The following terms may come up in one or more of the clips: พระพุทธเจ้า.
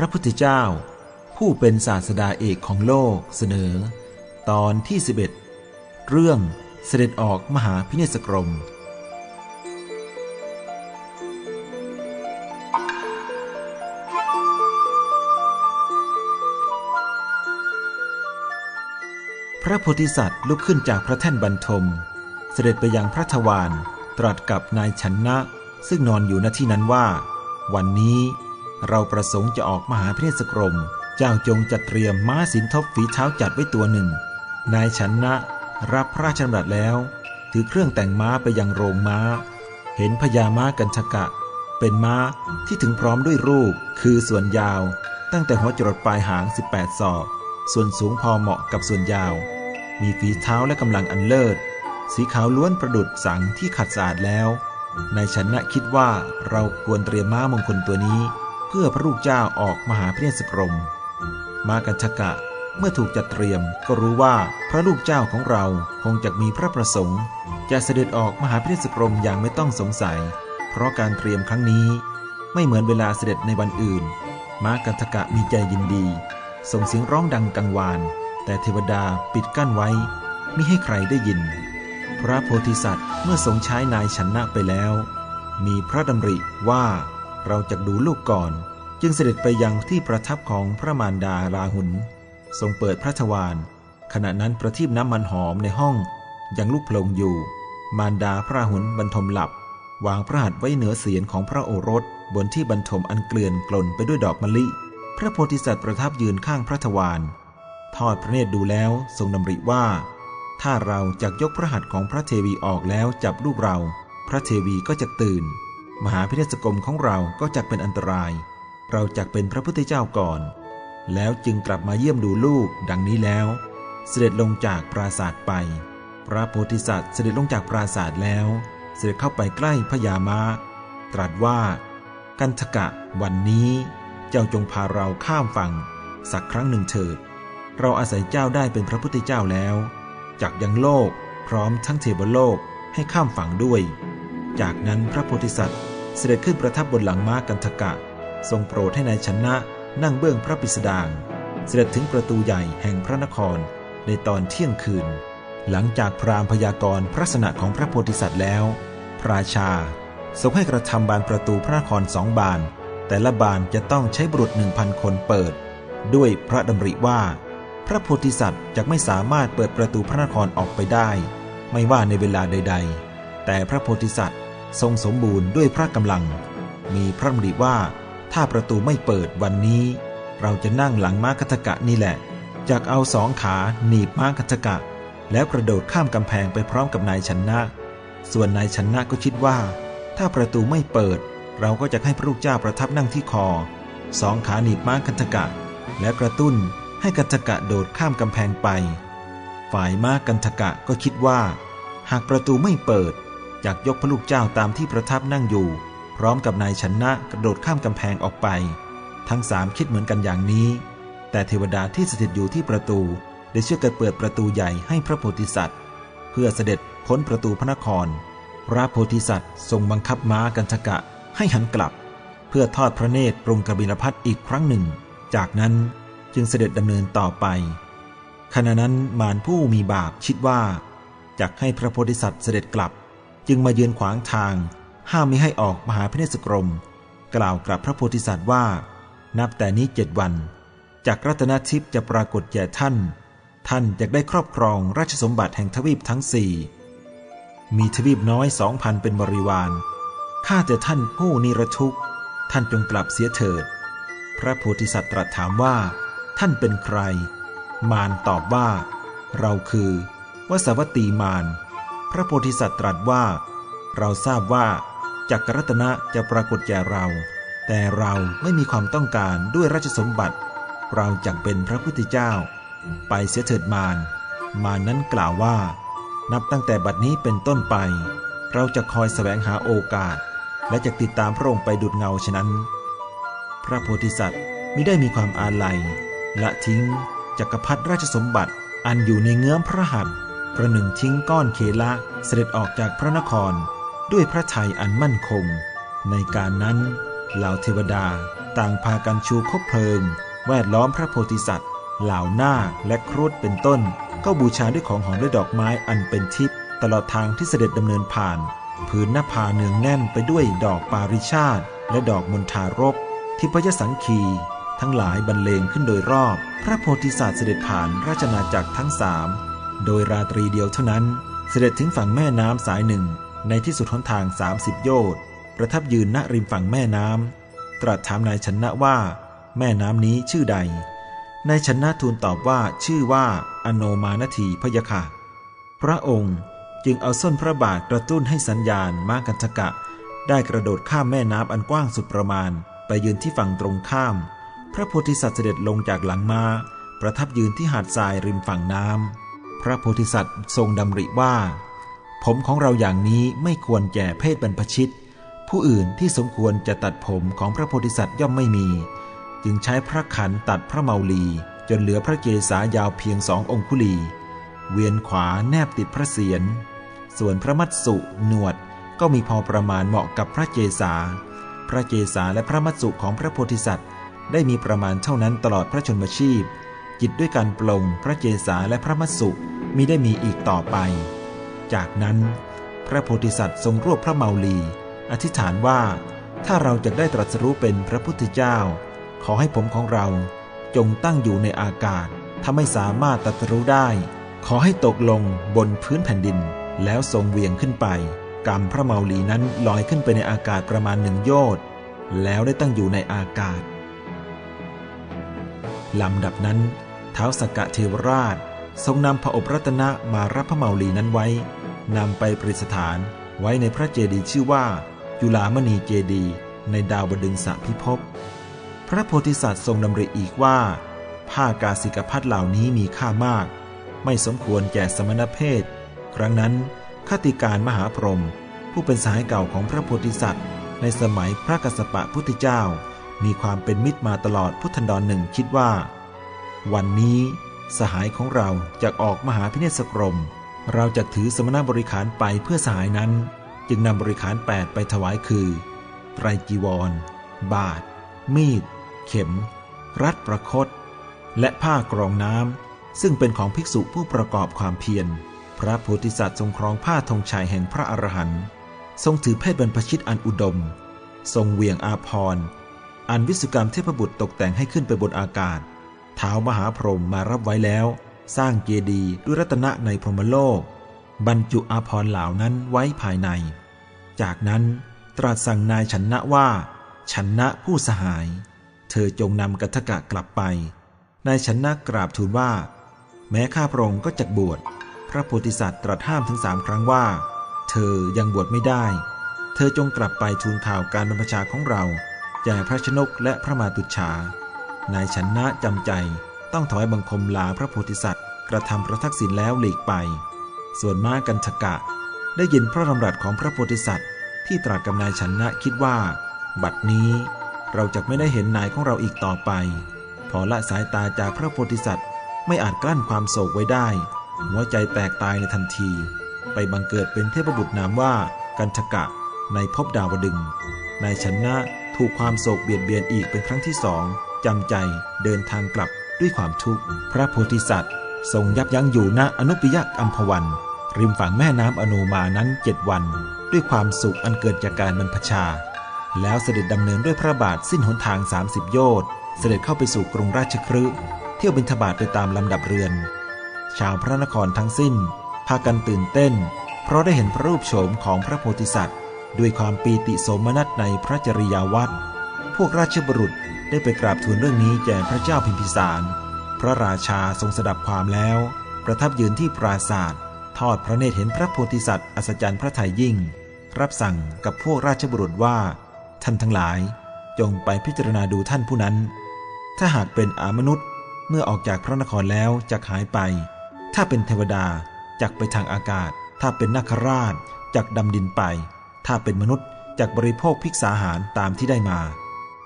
พระพุทธเจ้าผู้เป็นศาสดาเอกของโลกเสนอตอนที่11เรื่องเสด็จออกมหาพิเนศกรมพระโพธิสัตว์ลุกขึ้นจากพระแท่นบรรทมเสด็จไปยังพระทวารตรัสกับนายชันนะซึ่งนอนอยู่ณที่นั้นว่าวันนี้เราประสงค์จะออกมหาพิเนศกรมเจ้าจงจัดเตรียมม้าสินทบฝีเท้าจัดไว้ตัวหนึ่งนายชันนะรับพระราชดำรัสแล้วถือเครื่องแต่งม้าไปยังโรงม้าเห็นพญาม้ากันชกะเป็นม้าที่ถึงพร้อมด้วยรูปคือส่วนยาวตั้งแต่หัวจรดปลายหาง18ศอกส่วนสูงพอเหมาะกับส่วนยาวมีฝีเท้าและกำลังอันเลิศสีขาวล้วนประดุจสังที่ขัดสะอาดแล้วนายชันนะคิดว่าเราควรเตรียมม้ามงคลตัวนี้เพื่อพระลูกเจ้าออกมหาพิเนศกรมมากัญชกะเมื่อถูกจัดเตรียมก็รู้ว่าพระลูกเจ้าของเราคงจะมีพระประสงค์จะเสด็จออกมหาพิเนศกรมอย่างไม่ต้องสงสัยเพราะการเตรียมครั้งนี้ไม่เหมือนเวลาเสด็จในวันอื่นมากัญชกะมีใจยินดีส่งเสียงร้องดังกังวานแต่เทวดาปิดกั้นไว้มิให้ใครได้ยินพระโพธิสัตว์เมื่อทรงใช้นายชันนะไปแล้วมีพระดำริว่าเราจะดูลูกก่อนจึงเสด็จไปยังที่ประทับของพระมารดาราหุลทรงเปิดพระทวารขณะนั้นประทีปน้ำมันหอมในห้องยังลุกโผล่อยู่มารดาพระราหุลบรรทมหลับวางพระหัตถ์ไว้เหนือเศียรของพระโอรสบนที่บรรทมอันเกลื่อนกล่นไปด้วยดอกมะลิพระโพธิสัตว์ประทับยืนข้างพระทวารทอดพระเนตรดูแล้วทรงดำริว่าถ้าเราจักยกพระหัตถ์ของพระเทวีออกแล้วจับลูกเราพระเทวีก็จะตื่นมหาพิเนศกรมของเราก็จักเป็นอันตรายเราจักเป็นพระพุทธเจ้าก่อนแล้วจึงกลับมาเยี่ยมดูลูกดังนี้แล้วเสด็จลงจากปราสาทไปพระโพธิสัตว์เสด็จลงจากปราสาทแล้วเสด็จเข้าไปใกล้พญาม้าตรัสว่ากัณฑกะวันนี้เจ้าจงพาเราข้ามฝั่งสักครั้งหนึ่งเถิดเราอาศัยเจ้าได้เป็นพระพุทธเจ้าแล้วจากยังโลกพร้อมทั้งเทวโลกให้ข้ามฝั่งด้วยจากนั้นพระโพธิสัตว์เสด็จขึ้นประทับบนหลังม้ากัณฑกะทรงโปรดให้นายชันนะนั่งเบื้องพระปิสดารเสด็จถึงประตูใหญ่แห่งพระนครในตอนเที่ยงคืนหลังจากพราหมณ์พยากรณ์พระลักษณะของพระโพธิสัตว์แล้วพระราชาทรงให้กระทำบานประตูพระนคร2บานแต่ละบานจะต้องใช้บุรุษ 1,000 คนเปิดด้วยพระดำริว่าพระโพธิสัตว์จะไม่สามารถเปิดประตูพระนครออกไปได้ไม่ว่าในเวลาใดๆแต่พระโพธิสัตว์ทรงสมบูรณ์ด้วยพระกำลังมีพระดำริว่าถ้าประตูไม่เปิดวันนี้เราจะนั่งหลังม้ากัณฑกะนี่แหละจากเอาสองขาหนีบม้ากัณฑกะแล้วกระโดดข้ามกำแพงไปพร้อมกับนายชันนะส่วนนายชันนะก็คิดว่าถ้าประตูไม่เปิดเราก็จะให้พระลูกเจ้าประทับนั่งที่คอสองขาหนีบม้ากัณฑกะและกระตุ้นให้กัณฑกะโดดข้ามกำแพงไปฝ่ายม้ากัณฑกะก็คิดว่าหากประตูไม่เปิดจักยกพระลูกเจ้าตามที่ประทับนั่งอยู่พร้อมกับนายชันนะกระโดดข้ามกำแพงออกไปทั้งสามคิดเหมือนกันอย่างนี้แต่เทวดาที่สถิตอยู่ที่ประตูได้ช่วยกันเปิดประตูใหญ่ให้พระโพธิสัตว์เพื่อเสด็จพ้นประตูพระนครพระโพธิสัตว์ทรงบังคับม้ากัณฑกะให้หันกลับเพื่อทอดพระเนตรตรงกบิลพัสอีกครั้งหนึ่งจากนั้นจึงเสด็จดำเนินต่อไปขณะนั้นมารผู้มีบาปคิดว่าจักให้พระโพธิสัตว์เสด็จกลับจึงมายืนขวางทางห้ามมิให้ออกมหาพิเนศกรมกล่าวกับพระโพธิสัตว์ว่านับแต่นี้7 วันจักรรัตนทิพย์จะปรากฏแก่ท่านท่านจะได้ครอบครองราชสมบัติแห่งทวีปทั้ง4มีทวีปน้อย 2,000 เป็นบริวารข้าแต่ท่านผู้นิรทุกข์ท่านจงกลับเสียเถิดพระโพธิสัตว์ตรัสถามว่าท่านเป็นใครมารตอบว่าเราคือวสวัตตีมารพระโพธิสัตว์ตรัสว่าเราทราบว่าจักรรัตนะจะปรากฏแก่เราแต่เราไม่มีความต้องการด้วยราชสมบัติเราจักเป็นพระพุทธเจ้าไปเสียเถิดมารนั้นกล่าวว่านับตั้งแต่บัดนี้เป็นต้นไปเราจะคอยแสวงหาโอกาสและจะติดตามพระองค์ไปดุจเงาฉะนั้นพระโพธิสัตว์มิได้มีความอาลัยละทิ้งจักรพรรดิราชสมบัติอันอยู่ในเงื้อมพระหัตถ์ประหนึ่งทิ้งก้อนเคละเสด็จออกจากพระนครด้วยพระทัยอันมั่นคงในการนั้นเหล่าเทวดา ต่างพากันชูคบเพลิงแวดล้อมพระโพธิสัตว์เหล่านาคและครุฑเป็นต้นก็บูชาด้วยของหอมและดอกไม้อันเป็นทิพย์ตลอดทางที่เสด็จดำเนินผ่านพื้นหน้าผาเนืองแน่นไปด้วยดอกปาริชาติและดอกมณฑารพที่พระยะสังคีทั้งหลายบรรเลงขึ้นโดยรอบพระโพธิสัตว์เสด็จผ่านราชอาณาจักรทั้งสามโดยราตรีเดียวเท่านั้นเสด็จถึงฝั่งแม่น้ำสายหนึ่งในที่สุดหนทาง30โยชน์ประทับยืนณริมฝั่งแม่น้ำตรัสถามนายชนะว่าแม่น้ำนี้ชื่อใดนายชนะทูลตอบว่าชื่อว่าอโนมานทีพยาค่ะพระองค์จึงเอาส้นพระบาทกระตุ้นให้สัญญาณม้ากัญชกะได้กระโดดข้ามแม่น้ำอันกว้างสุดประมาณไปยืนที่ฝั่งตรงข้ามพระโพธิสัตว์เสด็จลงจากหลังม้าประทับยืนที่หาดทรายริมฝั่งน้ำพระโพธิสัตว์ทรงดำริว่าผมของเราอย่างนี้ไม่ควรแก่เพศบรรพชิตผู้อื่นที่สมควรจะตัดผมของพระโพธิสัตว์ย่อมไม่มีจึงใช้พระขันตัดพระเมาลีจนเหลือพระเกศายาวเพียง2 องคุลีเวียนขวาแนบติดพระเศียรส่วนพระมัตสุหนวดก็มีพอประมาณเหมาะกับพระเกศาและพระมัตสุของพระโพธิสัตว์ได้มีประมาณเท่านั้นตลอดพระชนมชีพจิตด้วยการปลงพระเกศาและพระมัตสุมิได้มีอีกต่อไปจากนั้นพระโพธิสัตว์ทรงรวบพระเมาลีอธิษฐานว่าถ้าเราจะได้ตรัสรู้เป็นพระพุทธเจ้าขอให้ผมของเราจงตั้งอยู่ในอากาศถ้าไม่สามารถตรัสรู้ได้ขอให้ตกลงบนพื้นแผ่นดินแล้วทรงเหวี่ยงขึ้นไปกำพระเมาลีนั้นลอยขึ้นไปในอากาศประมาณ1 โยชน์แล้วได้ตั้งอยู่ในอากาศลำดับนั้นท้าวสักกะเทวราชทรงนำพระอบรัตนะมารับพระเมาลีนั้นไว้นำไปประดิษฐานไว้ในพระเจดีย์ชื่อว่าจุฬามณีเจดีย์ในดาวดึงสพิภพพระโพธิสัตว์ทรงดำริอีกว่าผ้ากาสิกพัดเหล่านี้มีค่ามากไม่สมควรแก่สมณเพศครั้งนั้นฆาติการมหาพรหมผู้เป็นสหายเก่าของพระโพธิสัตว์ในสมัยพระกัสสปะพุทธเจ้ามีความเป็นมิตรมาตลอดพุทธันดรหนึ่งคิดว่าวันนี้สหายของเราจะออกมหาพิเนศกรมเราจะถือสมณบริขารไปเพื่อสหายนั้นจึงนำบริขาร8ไปถวายคือไตรจีวรบาทมีดเข็มรัดประคตและผ้ากรองน้ำซึ่งเป็นของภิกษุผู้ประกอบความเพียรพระโพธิสัตว์ทรงครองผ้าธงชัยแห่งพระอรหันต์ทรงถือเพศบรรพชิตอันอุดมทรงเหวี่ยงอาภรณ์อันวิศวกรรมเทพบุตรตกแต่งให้ขึ้นไปบนอากาศท้าวมหาพรหมมารับไว้แล้วสร้างเจดีย์ด้วยรัตนะในพรหมโลกบรรจุอาภรณ์เหล่านั้นไว้ภายในจากนั้นตรัสสั่งนายชนะว่าชนะผู้สหายเธอจงนำกัณฑกะกลับไปนายชนะกราบทูลว่าแม้ข้าพระองค์ก็จักบวชพระโพธิสัตว์ตรัสห้ามถึง3 ครั้งว่าเธอยังบวชไม่ได้เธอจงกลับไปทูลข่าวการบรรพชาของเราแก่พระชนกและพระมาตุชานายชนะจำใจต้องถอยบังคมลาพระโพธิสัตว์กระทำพระทักษิณแล้วหลีกไปส่วนม้ากัญชกะได้ยินพระดำรัสของพระโพธิสัตว์ที่ตรัสกับนายชนะคิดว่าบัดนี้เราจะไม่ได้เห็นนายของเราอีกต่อไปพอละสายตาจากพระโพธิสัตว์ไม่อาจกลั้นความโศกไว้ได้หัวใจแตกตายในทันทีไปบังเกิดเป็นเทพบุตรนามว่ากัณฑกะในภพดาวดึงส์นายชนะถูกความโศกเบียดเบียนอีกเป็นครั้งที่2จำใจเดินทางกลับด้วยความทุกข์พระโพธิสัตว์ทรงยับยั้งอยู่ณอนุปยอัมพวันริมฝั่งแม่น้ำอโนมานั้น7 วันด้วยความสุขอันเกิดจากการบรรพชาแล้วเสด็จดำเนินด้วยพระบาทสิ้นหนทาง30 โยชน์เสด็จเข้าไปสู่กรุงราชคฤห์เที่ยวบิณฑบาตไปตามลำดับเรือนชาวพระนครทั้งสิ้นพากันตื่นเต้นเพราะได้เห็นพระรูปโฉมของพระโพธิสัตว์ด้วยความปีติโสมนัสในพระจริยาวัตรพวกราชบุรุษได้ไปกราบทูลเรื่องนี้แก่พระเจ้าพิมพิสารพระราชาทรงสดับความแล้วประทับยืนที่ปราสาททอดพระเนตรเห็นพระโพธิสัตว์อัศจรรย์พระทัยยิ่งรับสั่งกับพวกราชบุรุษว่าท่านทั้งหลายจงไปพิจารณาดูท่านผู้นั้นถ้าหากเป็นอมนุษย์เมื่อออกจากพระนครแล้วจักหายไปถ้าเป็นเทวดาจักไปทางอากาศถ้าเป็นนาคราชจักดำดินไปถ้าเป็นมนุษย์จักบริโภคภิกษาหารตามที่ได้มา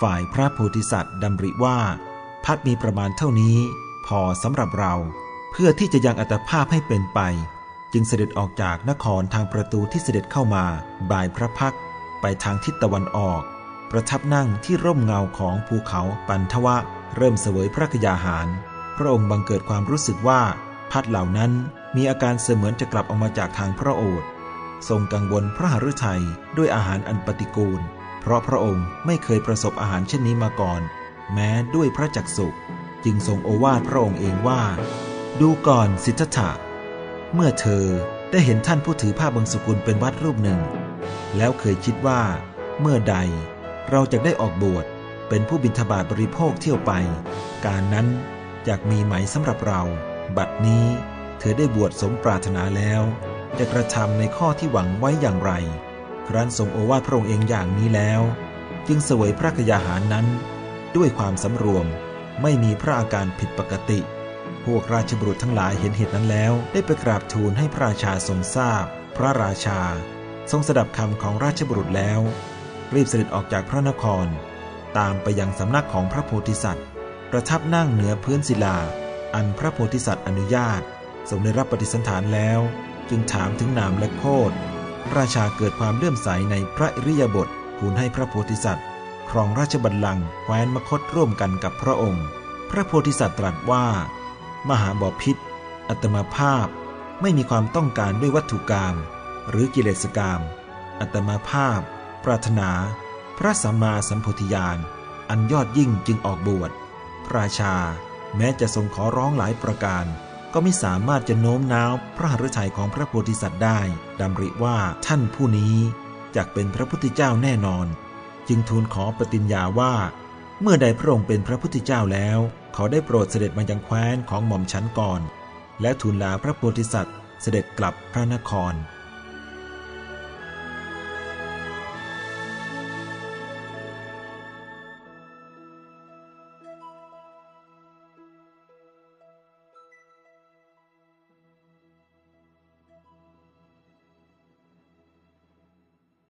ฝ่ายพระโพธิสัตว์ดำริว่าพัดมีประมาณเท่านี้พอสำหรับเราเพื่อที่จะยังอัตภาพให้เป็นไปจึงเสด็จออกจากนครทางประตูที่เสด็จเข้ามาบ่ายพระพักไปทางทิศตะวันออก ประทับนั่งที่ร่มเงาของภูเขาปันทวะเริ่มเสวยพระกยาหารพระองค์บังเกิดความรู้สึกว่าพัดเหล่านั้นมีอาการเสมือนจะกลับออกมาจากทางพระโอษฐ์ทรงกังวลพระหฤทัยด้วยอาหารอันปฏิกูลเพราะพระองค์ไม่เคยประสบอาหารเช่นนี้มาก่อนแม้ด้วยพระจักษุจึงทรงโอวาทพระองค์เองว่าดูก่อนสิทธัตถะเมื่อเธอได้เห็นท่านผู้ถือผ้าบังสุกุลเป็นวัดรูปหนึ่งแล้วเคยคิดว่าเมื่อใดเราจะได้ออกบวชเป็นผู้บิณฑบาตบริโภคเที่ยวไปการนั้นอยากมีไหมสำหรับเราบัดนี้เธอได้บวชสมปรารถนาแล้วจะกระทำในข้อที่หวังไว้อย่างไรครั้นทรงโอวาทพระองค์เองอย่างนี้แล้วจึงเสวยพระกยาหารนั้นด้วยความสำรวมไม่มีพระอาการผิดปกติพวกราชบุรุษทั้งหลายเห็นเหตุนั้นแล้วได้ไปกราบทูลให้พระราชาทรงทราบพระราชาทรงสดับคำของราชบุรุษแล้วรีบเสด็จออกจากพระนครตามไปยังสำนักของพระโพธิสัตว์ประทับนั่งเหนือพื้นศิลาอันพระโพธิสัตว์อนุญาตทรงได้รับปฏิสันถานแล้วจึงถามถึงนามและโคดราชาเกิดความเลื่อมใสในพระอริยบททูลให้พระโพธิสัตว์ครองราชบัลลังก์แคว้นมคธร่วมกันกับพระองค์พระโพธิสัตว์ตรัสว่ามหาบพิตรอัตมาภาพไม่มีความต้องการด้วยวัตถุกรรมหรือกิเลสกรรมอัตมาภาพปรารถนาพระสัมมาสัมโพธิญาณอันยอดยิ่งจึงออกบวชพระราชาแม้จะทรงขอร้องหลายประการก็ไม่สามารถจะโน้มน้าวพระหฤทัยของพระโพธิสัตว์ได้ดำริว่าท่านผู้นี้จักเป็นพระพุทธเจ้าแน่นอนจึงทูลขอปฏิญญาว่าเมื่อใดพระองค์เป็นพระพุทธเจ้าแล้วขอได้โปรดเสด็จมายังแคว้นของหม่อมฉันก่อนและทูลลาพระโพธิสัตว์เสด็จกลับพระนคร